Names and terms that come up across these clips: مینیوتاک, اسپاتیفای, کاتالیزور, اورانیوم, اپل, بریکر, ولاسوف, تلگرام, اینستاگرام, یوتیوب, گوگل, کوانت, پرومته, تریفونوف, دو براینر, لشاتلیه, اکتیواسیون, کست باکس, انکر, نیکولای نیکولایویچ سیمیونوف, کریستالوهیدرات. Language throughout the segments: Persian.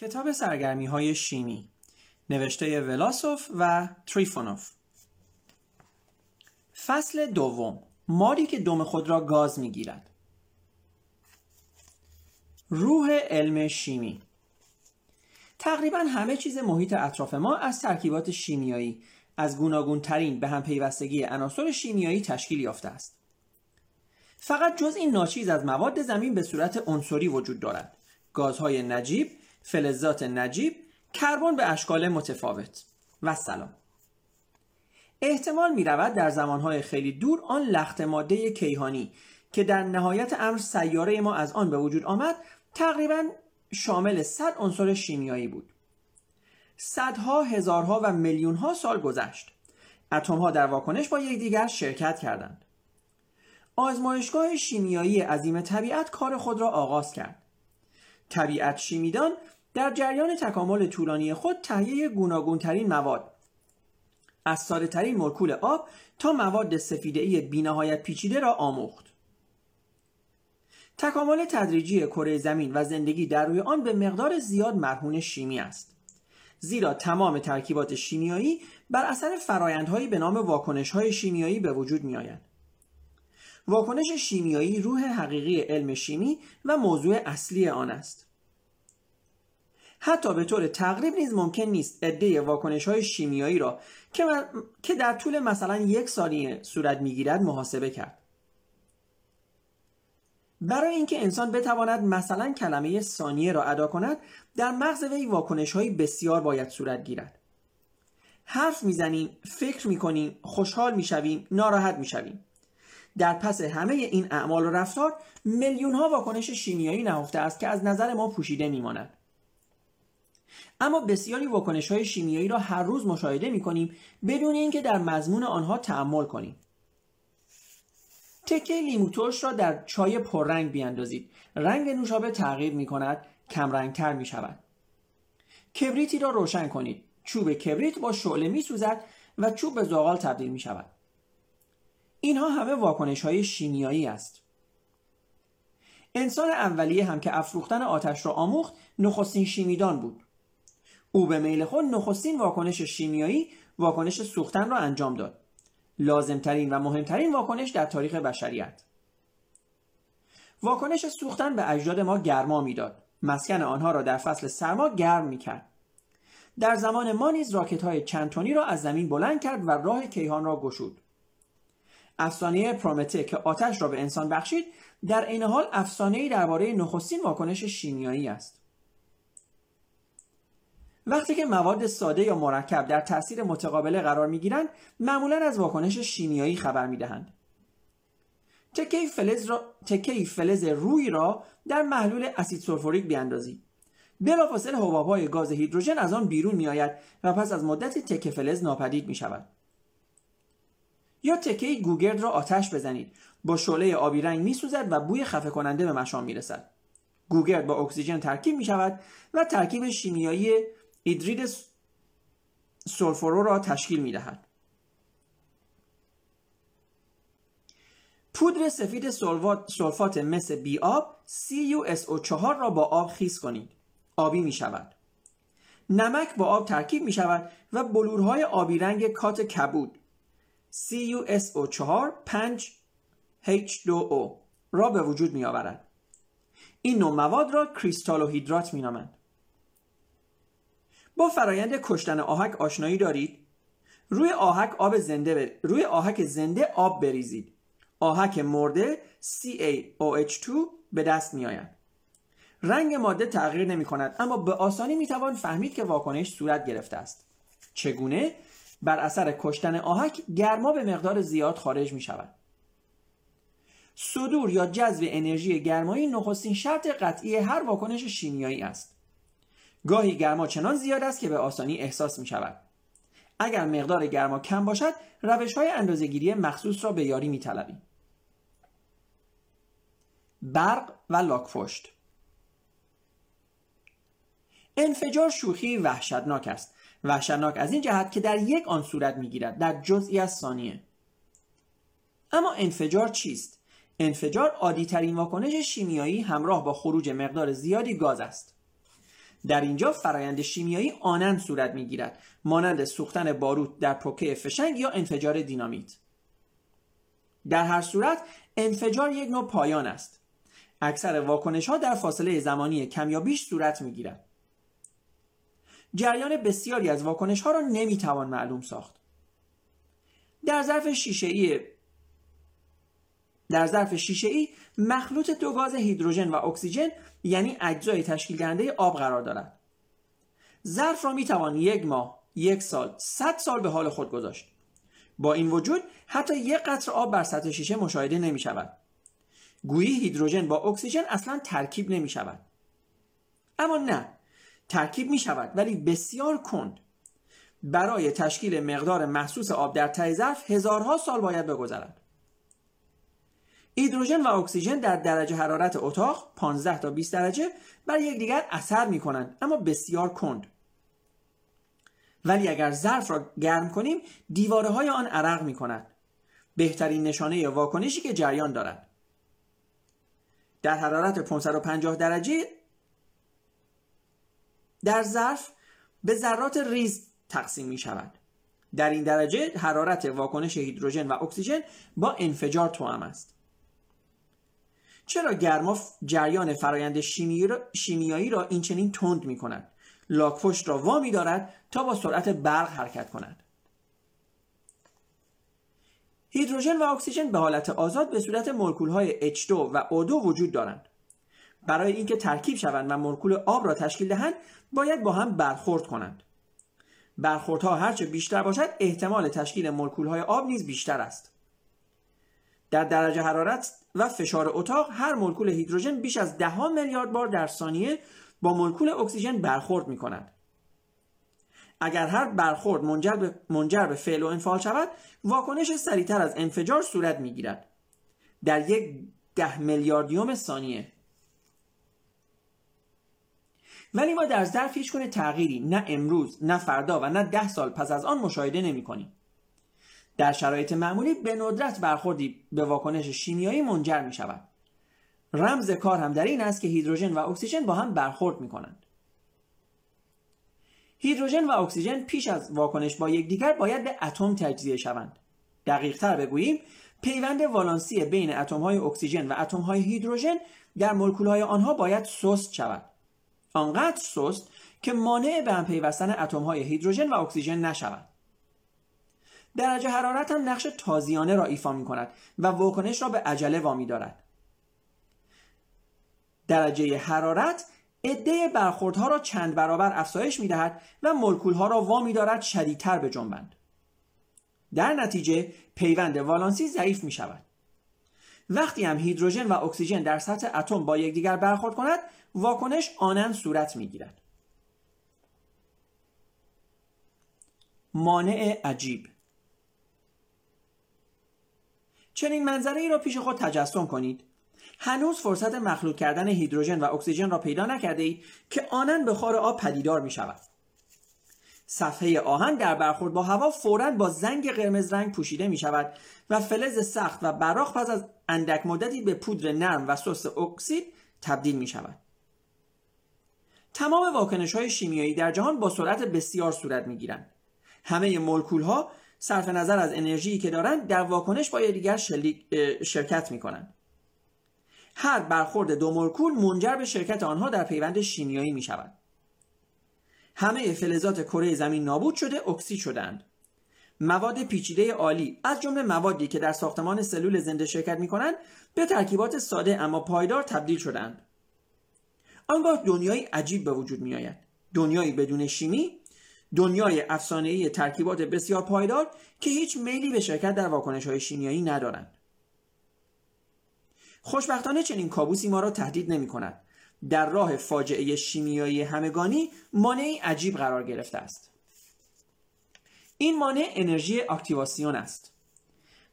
کتاب سرگرمی‌های شیمی نوشته ولاسوف و تریفونوف. فصل دوم، ماری که دم خود را گاز می‌گیرد. روح علم شیمی. تقریباً همه چیز محیط اطراف ما از ترکیبات شیمیایی، از گوناگون‌ترین به هم پیوستگی عناصر شیمیایی تشکیل یافته است. فقط جزء این ناچیز از مواد زمین به صورت عنصری وجود دارد: گازهای نجیب، فلزات نجیب، کربن به اشکال متفاوت و سلام. احتمال می‌رود در زمان‌های خیلی دور آن لخت ماده کیهانی که در نهایت امر سیاره ما از آن به وجود آمد، تقریباً شامل 100 عنصر شیمیایی بود. صدها، هزارها و میلیون‌ها سال گذشت. اتم‌ها در واکنش با یکدیگر شرکت کردند. آزمایشگاه شیمیایی عظیم طبیعت کار خود را آغاز کرد. طبیعت شیمیدان در جریان تکامل طولانی خود تهیه گوناگون‌ترین مواد، از ساده‌ترین مولکول آب تا مواد سفیده‌ای بی‌نهایت پیچیده را آموخت. تکامل تدریجی کره زمین و زندگی در روی آن به مقدار زیاد مرهون شیمی است، زیرا تمام ترکیبات شیمیایی بر اثر فرایندهایی به نام واکنش‌های شیمیایی به وجود می‌آیند. واکنش شیمیایی روح حقیقی علم شیمی و موضوع اصلی آن است. حتی به طور تقریب نیز ممکن نیست عده واکنش‌های شیمیایی را که در طول مثلا یک ثانیه صورت می‌گیرد محاسبه کرد. برای اینکه انسان بتواند مثلا کلمه ثانیه را ادا کند، در مغز وی واکنش‌های بسیار باید صورت گیرد. حرف می‌زنیم، فکر می‌کنیم، خوشحال می‌شویم، ناراحت می‌شویم. در پس همه این اعمال و رفتار میلیون‌ها واکنش شیمیایی نهفته است که از نظر ما پوشیده می‌ماند. اما بسیاری واکنش‌های شیمیایی را هر روز مشاهده می‌کنیم بدون اینکه در مضمون آنها تأمل کنیم. تکه لیمو ترش را در چای پررنگ بیاندازید، رنگ نوشابه تغییر می‌کند، کمرنگ‌تر می‌شود. کبریتی را روشن کنید، چوب کبریت با شعله می‌سوزد و چوب به زغال تبدیل می‌شود. اینها همه واکنش‌های شیمیایی است. انسان اولیه هم که افروختن آتش را آموخت، نخستین شیمیدان بود. او به میل خود نخستین واکنش شیمیایی، واکنش سوختن را انجام داد، لازمترین و مهمترین واکنش در تاریخ بشریت. واکنش سوختن به اجداد ما گرما میداد، مسکن آنها را در فصل سرما گرم میکرد. در زمان ما نیز راکت‌های چند تنی را از زمین بلند کرد و راه کیهان را گشود. افسانه پرومته که آتش را به انسان بخشید، در عین حال افسانه‌ای درباره نخستین واکنش شیمیایی است. وقتی که مواد ساده یا مرکب در تاثیر متقابل قرار می‌گیرند، معمولاً از واکنش شیمیایی خبر می‌دهند. تکه فلز روی را در محلول اسید سولفوریک بیاندازید. بلافاصله حباب‌های گاز هیدروژن از آن بیرون می‌آید و پس از مدتی تکه فلز ناپدید می‌شود. یا تکه گوگرد را آتش بزنید، با شعله آبی رنگ می‌سوزد و بوی خفه کننده به مشام می‌رسد. گوگرد با اکسیژن ترکیب می‌شود و ترکیب شیمیایی هیدرید سولفورو را تشکیل می‌دهد. پودر سفید سولفات مس بی آب CuSO4 را با آب خیس کنید. آبی می‌شود. نمک با آب ترکیب می‌شود و بلورهای آبی رنگ کات کبود CuSO4 5H2O را به وجود می‌آورد. این نوع مواد را کریستالوهیدرات می‌نامند. با فرایند کشتن آهک آشنایی دارید؟ روی آهک زنده آب بریزید. آهک مرده CaOH2 به دست می‌آید. رنگ ماده تغییر نمی‌کند، اما به آسانی می‌توان فهمید که واکنش صورت گرفته است. چگونه؟ بر اثر کشتن آهک گرما به مقدار زیاد خارج می‌شود. صدور یا جذب انرژی گرمایی نخستین شرط قطعی هر واکنش شیمیایی است. گاهی گرما چنان زیاد است که به آسانی احساس می شود. اگر مقدار گرما کم باشد، روش‌های اندازه‌گیری مخصوص را به یاری می طلبیم. برق و لاک‌پشت. انفجار شوخی وحشتناک است. وحشتناک از این جهت که در یک آن صورت می گیرد، در جزئی از ثانیه. اما انفجار چیست؟ انفجار عادی‌ترین واکنش شیمیایی همراه با خروج مقدار زیادی گاز است. در اینجا فرایند شیمیایی آنند صورت میگیرد، مانند سوختن بارود در پوکه فشنگ یا انفجار دینامیت. در هر صورت انفجار یک نوع پایان است. اکثر واکنش ها در فاصله زمانی کم یا بیش صورت میگیرد. جریان بسیاری از واکنش ها را نمیتوان معلوم ساخت. در ظرف شیشه‌ای مخلوط دو گاز هیدروژن و اکسیژن یعنی اجزای تشکیل دهنده آب قرار دارد. ظرف را می توان 1 ماه، 1 سال، 100 سال به حال خود گذاشت. با این وجود حتی 1 قطره آب بر سطح شیشه مشاهده نمی شود. گویی هیدروژن با اکسیژن اصلا ترکیب نمی شود. اما نه، ترکیب می شود ولی بسیار کند. برای تشکیل مقدار محسوس آب در ته ظرف هزارها سال باید بگذرد. هیدروژن و اکسیژن در درجه حرارت اتاق 15 تا 20 درجه بر یکدیگر اثر می کنند، اما بسیار کند. ولی اگر ظرف را گرم کنیم دیواره های آن عرق می کند. بهترین نشانه واکنشی که جریان دارد. در حرارت 550 درجه در ظرف به ذرات ریز تقسیم می شود. در این درجه حرارت واکنش هیدروژن و اکسیژن با انفجار توأم است. چرا گرما جریان فرایند شیمیایی را این چنین تند می کند؟ لاک‌پشت را وامی دارد تا با سرعت برق حرکت کند. هیدروژن و اکسیژن به حالت آزاد به صورت مولکول‌های H2 و O2 وجود دارند. برای اینکه ترکیب شوند و مولکول آب را تشکیل دهند، باید با هم برخورد کنند. برخوردها هرچه بیشتر باشد، احتمال تشکیل مولکول‌های آب نیز بیشتر است. در درجه حرارت و فشار اتاق هر مولکول هیدروژن بیش از 10 میلیارد بار در ثانیه با مولکول اکسیژن برخورد می کند. اگر هر برخورد منجر به فعل و انفعال شود، واکنش سریعتر از انفجار صورت می گیرد. در 1/10 میلیاردیوم ثانیه. ولی ما در ظرف هیچ گونه تغییری نه امروز، نه فردا و نه 10 سال پس از آن مشاهده نمی کنیم. در شرایط معمولی به ندرت برخوردی به واکنش شیمیایی منجر می شود. رمز کار هم در این است که هیدروژن و اکسیژن با هم برخورد می کنند. هیدروژن و اکسیژن پیش از واکنش با یکدیگر باید به اتم تجزیه شوند. دقیق تر بگوییم، پیوند والانسی بین اتم‌های اکسیژن و اتم‌های هیدروژن در مولکول‌های آنها باید سست شود. آنقدر سست که مانع به هم پیوستن اتم‌های هیدروژن و اکسیژن نشود. درجه حرارت هم نقش تازیانه را ایفا می کند و واکنش را به عجله وامی دارد. درجه حرارت عده برخوردها را چند برابر افزایش می دهد و مولکولها را وامی دارد شدیدتر بجنبند. در نتیجه پیوند والانسی ضعیف می شود. وقتی هم هیدروژن و اکسیژن در سطح اتم با یکدیگر برخورد کند، واکنش آنند صورت می گیرد. مانع عجیب. چنین منظره‌ای را پیش خود تجسم کنید. هنوز فرصت مخلوط کردن هیدروژن و اکسیژن را پیدا نکرده اید که آنند بخار آب پدیدار می شود. صفحه آهن در برخورد با هوا فوراً با زنگ قرمز رنگ پوشیده می شود و فلز سخت و براق پس از اندک مدتی به پودر نرم و سس اکسید تبدیل می شود. تمام واکنش‌های شیمیایی در جهان با سرعت بسیار صورت می گیرند. همه مولکول‌ها صرف نظر از انرژیی که دارند در واکنش با یکدیگر شرکت می‌کنند. هر برخورد دو مولکول منجر به شرکت آنها در پیوند شیمیایی می‌شود. همه فلزات کره زمین نابود شده، اکسید شدند. مواد پیچیده عالی از جمله موادی که در ساختمان سلول زنده شرکت می‌کنند به ترکیبات ساده اما پایدار تبدیل شدند. آنگاه دنیای عجیب به وجود می‌آید. دنیایی بدون شیمی، دنیای افسانه‌ای ترکیبات بسیار پایدار که هیچ میلی به شرکت در واکنش‌های شیمیایی ندارند. خوشبختانه چنین کابوسی ما را تهدید نمی‌کند. در راه فاجعه شیمیایی همگانی مانعی عجیب قرار گرفته است. این مانع انرژی اکتیواسیون است.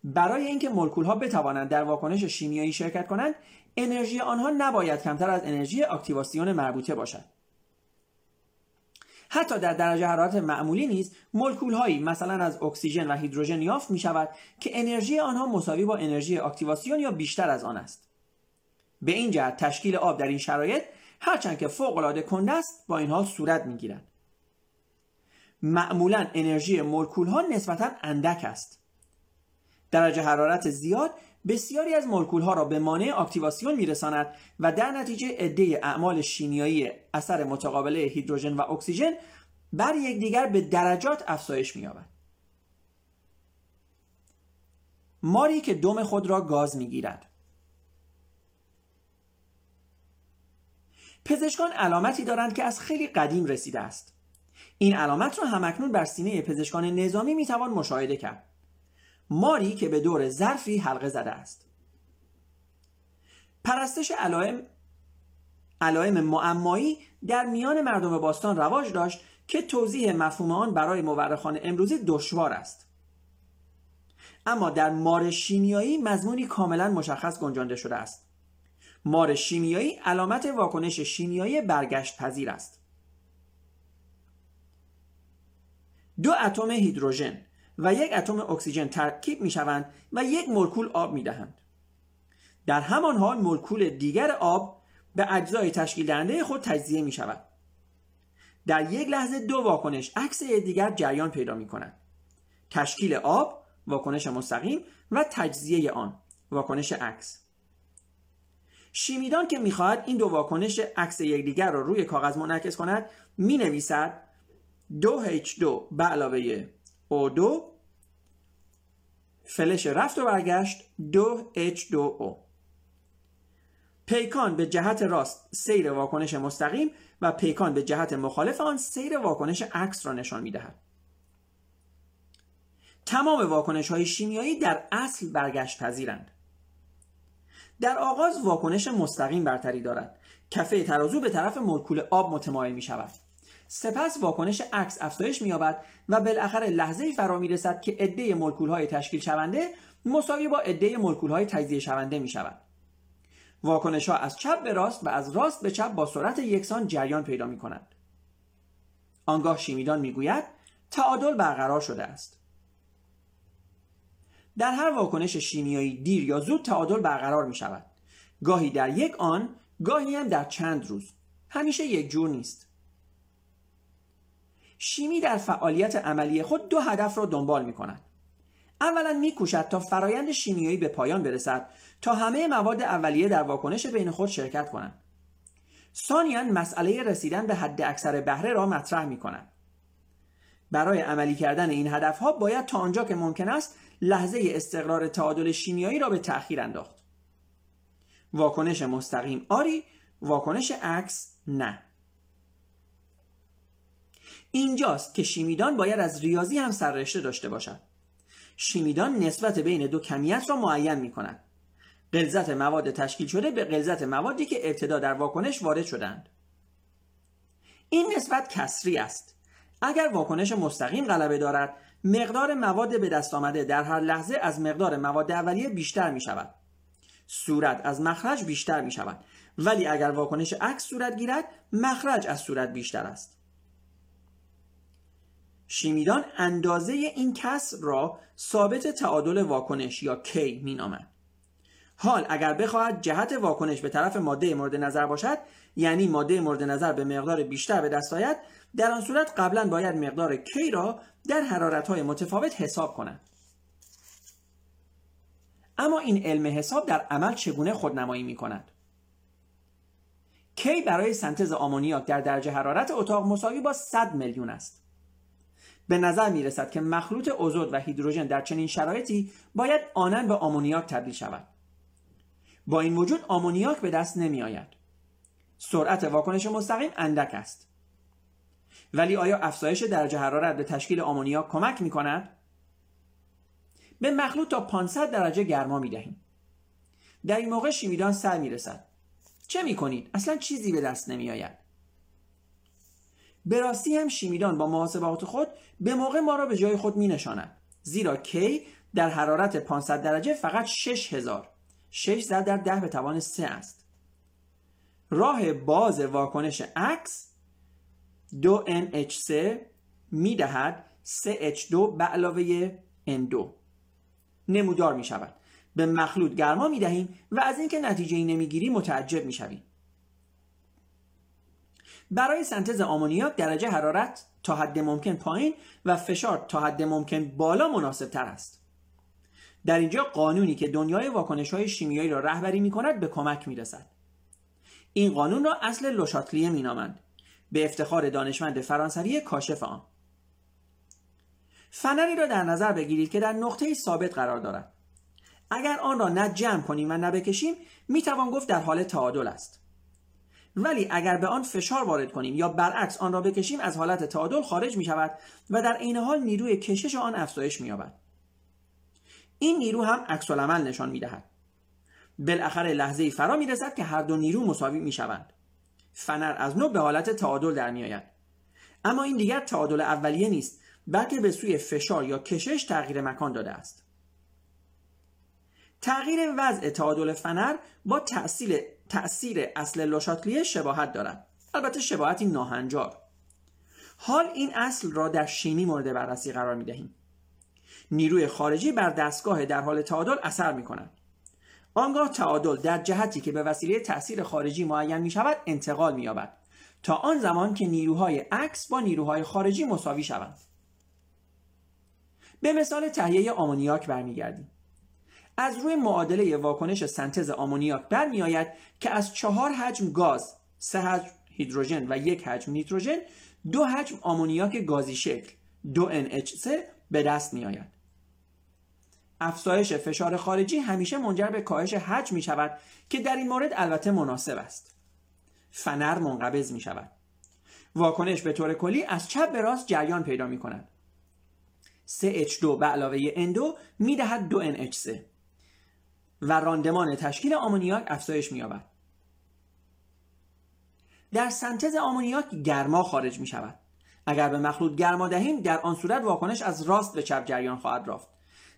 برای اینکه مولکول‌ها بتوانند در واکنش شیمیایی شرکت کنند، انرژی آنها نباید کمتر از انرژی اکتیواسیون مربوطه باشد. حتی در درجه حرارت معمولی نیز مولکول‌هایی مثلا از اکسیژن و هیدروژن یافت می‌شود که انرژی آنها مساوی با انرژی اکتیواسیون یا بیشتر از آن است. به این جهت تشکیل آب در این شرایط هرچند که فوق‌العاده کنده است با این حال صورت می‌گیرد. معمولاً انرژی مولکول‌ها نسبتاً اندک است. درجه حرارت زیاد بسیاری از مولکول‌ها را به مانع اکتیواسیون می‌رساند و در نتیجه عده اعمال شیمیایی اثر متقابله هیدروژن و اکسیژن بر یکدیگر به درجات افزایش می‌یابد. ماری که دم خود را گاز می‌گیرد. پزشکان علامتی دارند که از خیلی قدیم رسیده است. این علامت را همکنون بر سینه پزشکان نظامی میتوان مشاهده کرد. ماری که به دور ظرفی حلقه زده است. پرستش علائم معمایی در میان مردم باستان رواج داشت که توضیح مفهوم آن برای مورخان امروزی دشوار است. اما در مار شیمیایی مضمونی کاملا مشخص گنجانده شده است. مار شیمیایی علامت واکنش شیمیایی برگشت پذیر است. دو اتم هیدروژن و یک اتم اکسیژن ترکیب می شوند و یک مولکول آب می دهند. در همان حال مولکول دیگر آب به اجزای تشکیل دهنده خود تجزیه می شود. در یک لحظه دو واکنش عکس دیگر جریان پیدا می کنند. تشکیل آب، واکنش مستقیم، و تجزیه آن، واکنش عکس. شیمیدان که می‌خواهد این دو واکنش عکس یکدیگر را روی کاغذ منعکس کند می‌نویسد 2H2 به علاوه O2 فلش رفت و برگشت 2H2O. پیکان به جهت راست سیر واکنش مستقیم و پیکان به جهت مخالف آن سیر واکنش عکس را نشان می‌دهد. تمام واکنش‌های شیمیایی در اصل برگشت پذیرند. در آغاز واکنش مستقیم برتری دارد. کفه ترازو به طرف مولکول آب متمایل می شود. سپس واکنش عکس افزایش می یابد و بالاخره لحظه‌ای فرا می رسد که عده مولکول‌های تشکیل شونده مساوی با عده مولکول‌های تجزیه شونده می شود. واکنش‌ها از چپ به راست و از راست به چپ با سرعت یکسان جریان پیدا می کنند. آنگاه شیمیدان می گوید تعادل برقرار شده است. در هر واکنش شیمیایی دیر یا زود تعادل برقرار می شود. گاهی در یک آن، گاهی هم در چند روز. همیشه یک جور نیست. شیمی در فعالیت عملی خود دو هدف را دنبال می کند. اولا می کوشد تا فرایند شیمیایی به پایان برسد تا همه مواد اولیه در واکنش بین خود شرکت کنند. ثانیاً مسئله رسیدن به حد اکثر بهره را مطرح می کند. برای عملی کردن این هدفها باید تا آنجا که ممکن است لحظه استقرار تعادل شیمیایی را به تأخیر انداخت. واکنش مستقیم آری، واکنش عکس نه. اینجاست که شیمیدان باید از ریاضی هم سررشته داشته باشد. شیمیدان نسبت بین دو کمیت را معین می کند. غلظت مواد تشکیل شده به غلظت موادی که ابتدا در واکنش وارد شدند. این نسبت کسری است. اگر واکنش مستقیم غلبه دارد، مقدار مواد به دست آمده در هر لحظه از مقدار مواد اولیه بیشتر می شود. صورت از مخرج بیشتر می شود. ولی اگر واکنش عکس صورت گیرد، مخرج از صورت بیشتر است. شیمیدان اندازه این کسر را ثابت تعادل واکنش یا K می نامد. حال اگر بخواهد جهت واکنش به طرف ماده مورد نظر باشد، یعنی ماده مورد نظر به مقدار بیشتر به دست آید، در آن صورت قبلا باید مقدار K را در حرارت‌های متفاوت حساب کنند. اما این علم حساب در عمل چگونه خودنمایی می‌کند؟ K برای سنتز آمونیاک در درجه حرارت اتاق مساوی با 100 میلیون است. به نظر می‌رسد که مخلوط ازود و هیدروژن در چنین شرایطی باید آنن به آمونیاک تبدیل شود. با این وجود آمونیاک به دست نمی‌آید. سرعت واکنش مستقیم اندک است. ولی آیا افزایش درجه حرارت به تشکیل آمونیاک کمک می کند؟ به مخلوط تا 500 درجه گرما می دهیم. در این موقع شیمیدان سر می رسد. چه می کنید؟ اصلا چیزی به دست نمی آید. به راستی هم شیمیدان با محاسبات خود به موقع ما را به جای خود می نشاند. زیرا K در حرارت 500 درجه فقط 6000. 6 در 10 به توان 3 است. راه باز واکنش عکس 2NH3 می دهد 3H2 به علاوه N2. نمودار می شود. به مخلوط گرما می دهیم و از اینکه نتیجه ای نمی گیری متعجب می شویم. برای سنتز آمونیاک درجه حرارت تا حد ممکن پایین و فشار تا حد ممکن بالا مناسب تر است. در اینجا قانونی که دنیای واکنش‌های شیمیایی را رهبری می‌کند به کمک می‌رسد. این قانون را اصل لشاتلیه می‌نامند، به افتخار دانشمند فرانسوی کاشف آن. فنری را در نظر بگیرید که در نقطه‌ای ثابت قرار دارد. اگر آن را نه جمع کنیم و نه بکشیم، می‌توان گفت در حال تعادل است. ولی اگر به آن فشار وارد کنیم یا برعکس آن را بکشیم، از حالت تعادل خارج می‌شود و در عین حال نیروی کشش آن افزایش می‌یابد. این نیرو هم عکس‌العمل نشان می‌دهد. بالاخره لحظه‌ای فرا می‌رسد که هر دو نیرو مساوی می‌شوند. فنر از نو به حالت تعادل در می‌آید. اما این دیگر تعادل اولیه نیست، بلکه به سوی فشار یا کشش تغییر مکان داده است. تغییر وضع تعادل فنر با تأثیر اصل لشاتلیه شباهت دارد، البته شباهتی ناهنجار. حال این اصل را در شیمی مورد بررسی قرار می‌دهیم. نیروی خارجی بر دستگاه در حال تعادل اثر می‌کند. آنگاه تعادل در جهتی که به وسیله تأثیر خارجی معین می‌شود انتقال می‌یابد تا آن زمان که نیروهای عکس با نیروهای خارجی مساوی شوند. به مثال تهیه آمونیاک برمیگردیم. از روی معادله واکنش سنتز آمونیاک برمی‌آید که از 4 حجم گاز، 3 حجم هیدروژن و 1 حجم نیتروژن، 2 حجم آمونیاک گازی شکل، 2NH3 به دست می‌آید. افزایش فشار خارجی همیشه منجر به کاهش حجم می‌شود که در این مورد البته مناسب است. فنر منقبض می‌شود. واکنش به طور کلی از چپ به راست جریان پیدا می‌کند. 3H2 به علاوه N2 می‌دهد 2NH3 و راندمان تشکیل آمونیاک افزایش می‌یابد. در سنتز آمونیاک گرما خارج می‌شود. اگر به مخلوط گرما دهیم، در آن صورت واکنش از راست به چپ جریان خواهد رافت،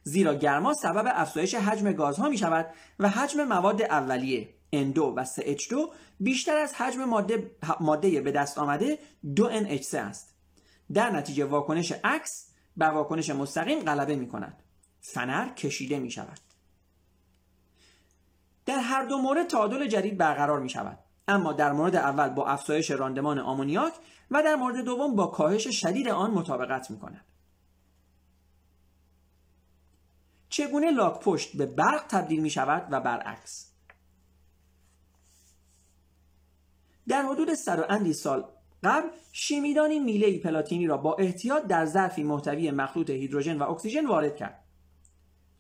زیرا گرما سبب افزایش حجم گازها می شود و حجم مواد اولیه N2 و 3H2 بیشتر از حجم ماده به دست آمده 2NH3 است. در نتیجه واکنش عکس به واکنش مستقیم غلبه می کند. فنر کشیده می شود. در هر دو مورد تعادل جدید برقرار می شود، اما در مورد اول با افزایش راندمان آمونیاک و در مورد دوم با کاهش شدید آن مطابقت می‌کند. چگونه لاک پشت به برق تبدیل می‌شود و برعکس؟ در حدود 100 سال قبل شیمیدانی میله‌ای پلاتینی را با احتیاط در ظرفی محتوی مخلوط هیدروژن و اکسیژن وارد کرد.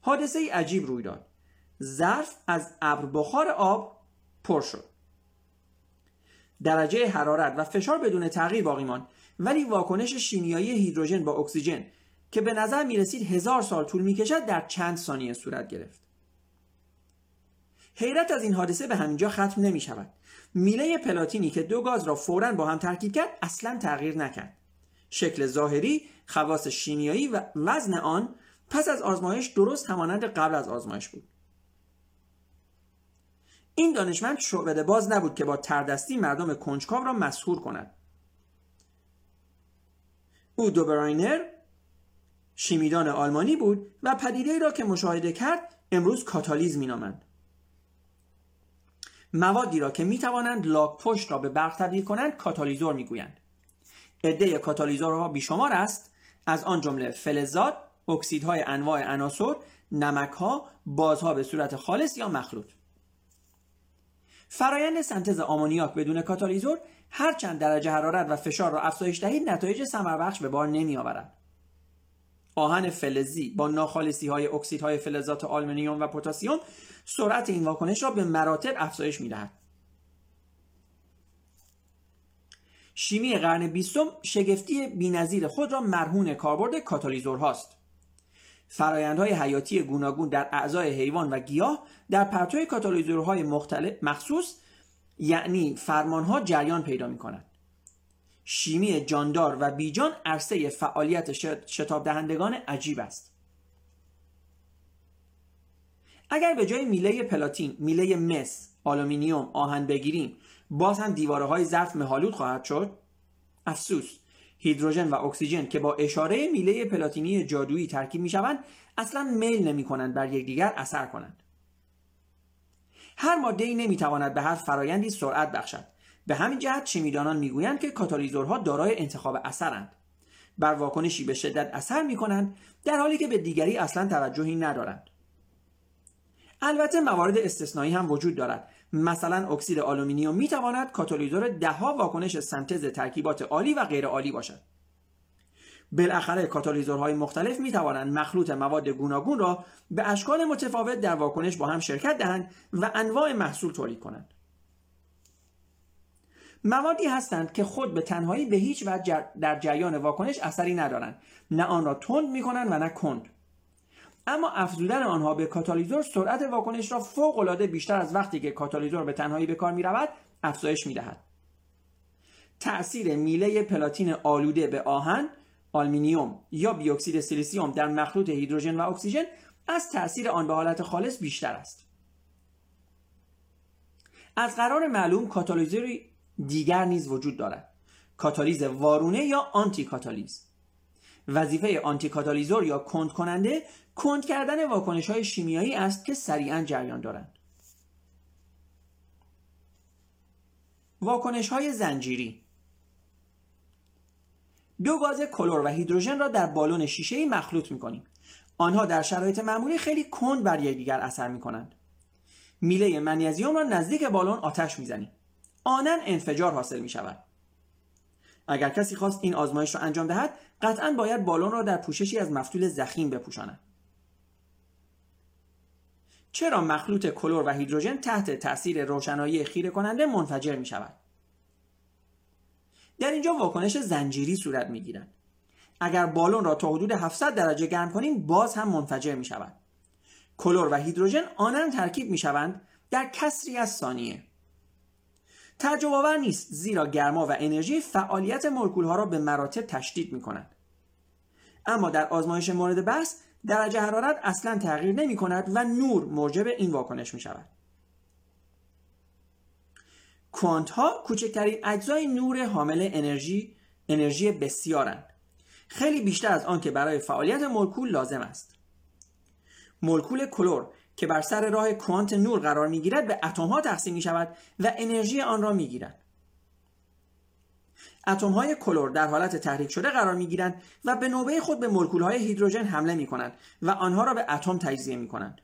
حادثه‌ای عجیب روی داد. ظرف از ابر بخار آب پر شد. درجه حرارت و فشار بدون تغییر باقی ماند، ولی واکنش شیمیایی هیدروژن با اکسیژن که به نظر می‌رسید 1000 سال طول می‌کشد در چند ثانیه صورت گرفت. حیرت از این حادثه به همینجا ختم نمی‌شود. میله پلاتینی که دو گاز را فوراً با هم ترکیب کرد اصلاً تغییر نکرد. شکل ظاهری، خواص شیمیایی و وزن آن پس از آزمایش درست همانند قبل از آزمایش بود. این دانشمند شعبده باز نبود که با تردستی مردم کنجکاو را مسحور کند. او دو براینر شیمیدان آلمانی بود و پدیده‌ای را که مشاهده کرد امروز کاتالیز می‌نامند. موادی را که می‌توانند لاک پشت را به برق تبدیل کنند کاتالیزور می‌گویند. عده کاتالیزورها بیشمار است، از آن جمله فلزات، اکسیدهای انواع عناصر، نمک‌ها، بازها به صورت خالص یا مخلوط. فرایند سنتز آمونیاک بدون کاتالیزور هرچند درجه حرارت و فشار را افزایش دهید نتایج ثمربخش به بار نمی‌آورد. آهن فلزی با ناخالصی‌های اکسیدهای فلزات آلومینیوم و پتاسیم سرعت این واکنش را به مراتب افزایش می‌دهد. شیمی قرن 20 شگفتی بی‌نظیر خود را مرهون کاربرد کاتالیزورهاست. فرآیندهای حیاتی گوناگون در اعضای حیوان و گیاه در پرتوی کاتالیزورهای مختلف مخصوص یعنی فرمانها جریان پیدا می‌کنند. شیمی جاندار و بیجان عرصه فعالیت شتاب دهندگان عجیب است. اگر به جای میله پلاتین، میله مس، آلومینیوم، آهن بگیریم، باز هم دیواره‌های ظرف مه‌آلود خواهد شد. افسوس، هیدروژن و اکسیژن که با اشاره میله پلاتینی جادویی ترکیب می‌شوند، اصلاً میل نمی‌کنند بر یکدیگر اثر کنند. هر ماده‌ای نمی‌تواند به هر فرایندی سرعت بخشد، به همین جهت شیمیدانان میگویند که کاتالیزورها دارای انتخاب اثرند، بر واکنشی به شدت اثر میکنند، در حالی که به دیگری اصلا توجهی ندارند. البته موارد استثنایی هم وجود دارد. مثلا اکسید آلومینیوم میتواند کاتالیزور دهها واکنش سنتز ترکیبات آلی و غیر آلی باشد. بالاخره کاتالیزورهای مختلف میتوانند مخلوط مواد گوناگون را به اشکال متفاوت در واکنش با هم شرکت دهند و انواع محصول تولید کنند. موادی هستند که خود به تنهایی به هیچ وجه در جریان واکنش اثری ندارند، نه آن را تند میکنند و نه کند. اما افزودن آنها به کاتالیزور سرعت واکنش را فوق‌العاده بیشتر از وقتی که کاتالیزور به تنهایی به کار می‌رود افزایش می‌دهد. تأثیر میله پلاتین آلوده به آهن، آلومینیوم یا بی‌اکسید سیلیسیوم در مخلوط هیدروژن و اکسیژن از تأثیر آن به حالت خالص بیشتر است. از قرار معلوم کاتالیزوری دیگر نیز وجود دارد. کاتالیز وارونه یا آنتی کاتالیز. وظیفه آنتی کاتالیزور یا کند کننده کند کردن واکنش‌های شیمیایی است که سریعاً جریان دارند. واکنش‌های زنجیری. دو گاز کلر و هیدروژن را در بالون شیشه‌ای مخلوط می‌کنیم. آنها در شرایط معمولی خیلی کند بر یکدیگر اثر می‌کنند. میله منیزیم را نزدیک بالون آتش می‌زنیم. آنن انفجار حاصل می‌شود. اگر کسی خواست این آزمایش را انجام دهد، قطعاً باید بالون را در پوششی از مفتول ضخیم بپوشاند. چرا مخلوط کلر و هیدروژن تحت تاثیر روشنایی خیره کننده منفجر می شود؟ در اینجا واکنش زنجیری صورت می گیرد. اگر بالون را تا حدود 700 درجه گرم کنیم، باز هم منفجر می شود. کلر و هیدروژن آنان ترکیب می شوند در کسری از ثانیه. تعجب‌آور نیست، زیرا گرما و انرژی فعالیت مولکول‌ها را به مراتب تشدید می‌کنند. اما در آزمایش مورد بحث درجه حرارت اصلاً تغییر نمی‌کند و نور موجب این واکنش می‌شود. کوانت‌ها کوچکترین اجزای نور حامل انرژی بسیارند، خیلی بیشتر از آن که برای فعالیت مولکول لازم است. مولکول کلر که بر سر راه کوانت نور قرار میگیرد به اتم‌ها تقسیم میشود و انرژی آن را میگیرد. اتم‌های کلر در حالت تحریک شده قرار میگیرند و به نوبه خود به مولکول‌های هیدروژن حمله میکنند و آنها را به اتم تجزیه میکنند.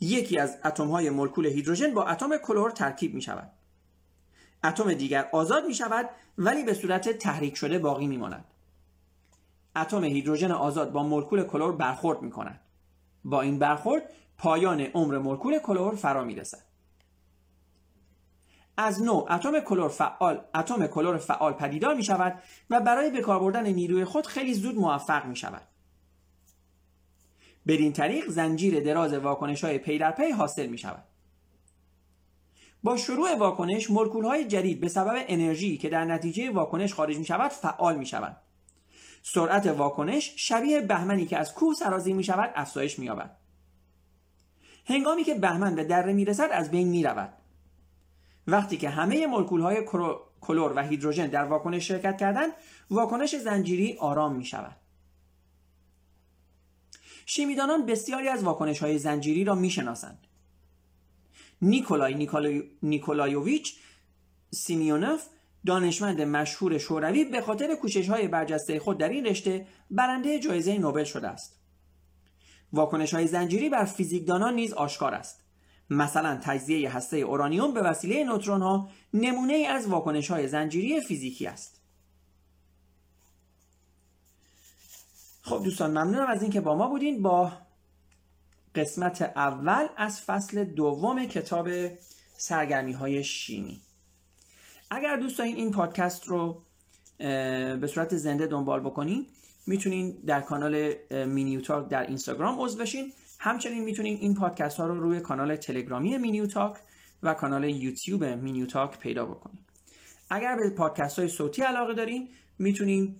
یکی از اتم‌های مولکول هیدروژن با اتم کلر ترکیب میشود. اتم دیگر آزاد میشود ولی به صورت تحریک شده باقی میماند. اتم هیدروژن آزاد با مولکول کلر برخورد میکند. با این برخورد پایان عمر مولکول کلر فرا میرسد. از نو اتم کلر فعال پدیدار می شود و برای به کار بردن نیروی خود خیلی زود موفق می شود. بدین طریق زنجیر دراز واکنش‌های پی در پی حاصل می شود. با شروع واکنش مولکول‌های جدید به سبب انرژی که در نتیجه واکنش خارج می شود فعال می شود. سرعت واکنش شبیه بهمنی که از کوه سرازیر می شود افزایش می یابد. هنگامی که بهمن به دره میرسد از بین میرود. وقتی که همه مولکول‌های کلر و هیدروژن در واکنش شرکت کردند، واکنش زنجیری آرام می شود. شیمیدانان بسیاری از واکنش‌های زنجیری را می شناسند. نیکولای نیکولایویچ سیمیونوف، دانشمند مشهور شوروی، به خاطر کوشش‌های برجسته خود در این رشته برنده جایزه نوبل شده است. واکنش‌های زنجیری بر فیزیکدانان نیز آشکار است. مثلا تجزیه هسته اورانیوم به وسیله نوترون‌ها نمونه‌ای از واکنش‌های زنجیری فیزیکی است. خب دوستان، ممنونم از اینکه با ما بودین. با قسمت اول از فصل دوم کتاب سرگرمی‌های شیمی. اگر دوست دارین این پادکست رو به صورت زنده دنبال بکنین، میتونین در کانال مینیوتاک در اینستاگرام عضو بشین. همچنین میتونین این پادکست ها رو روی کانال تلگرامی مینیوتاک و کانال یوتیوب مینیوتاک پیدا بکنین. اگر به پادکست های صوتی علاقه دارین، میتونین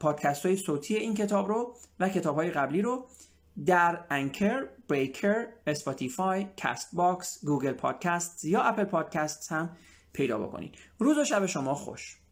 پادکست های صوتی این کتاب رو و کتاب های قبلی رو در انکر، بریکر، اسپاتیفای، کست باکس، گوگل پادکست یا اپل پادکست هم پیدا بکنید. روز و شب شما خوش.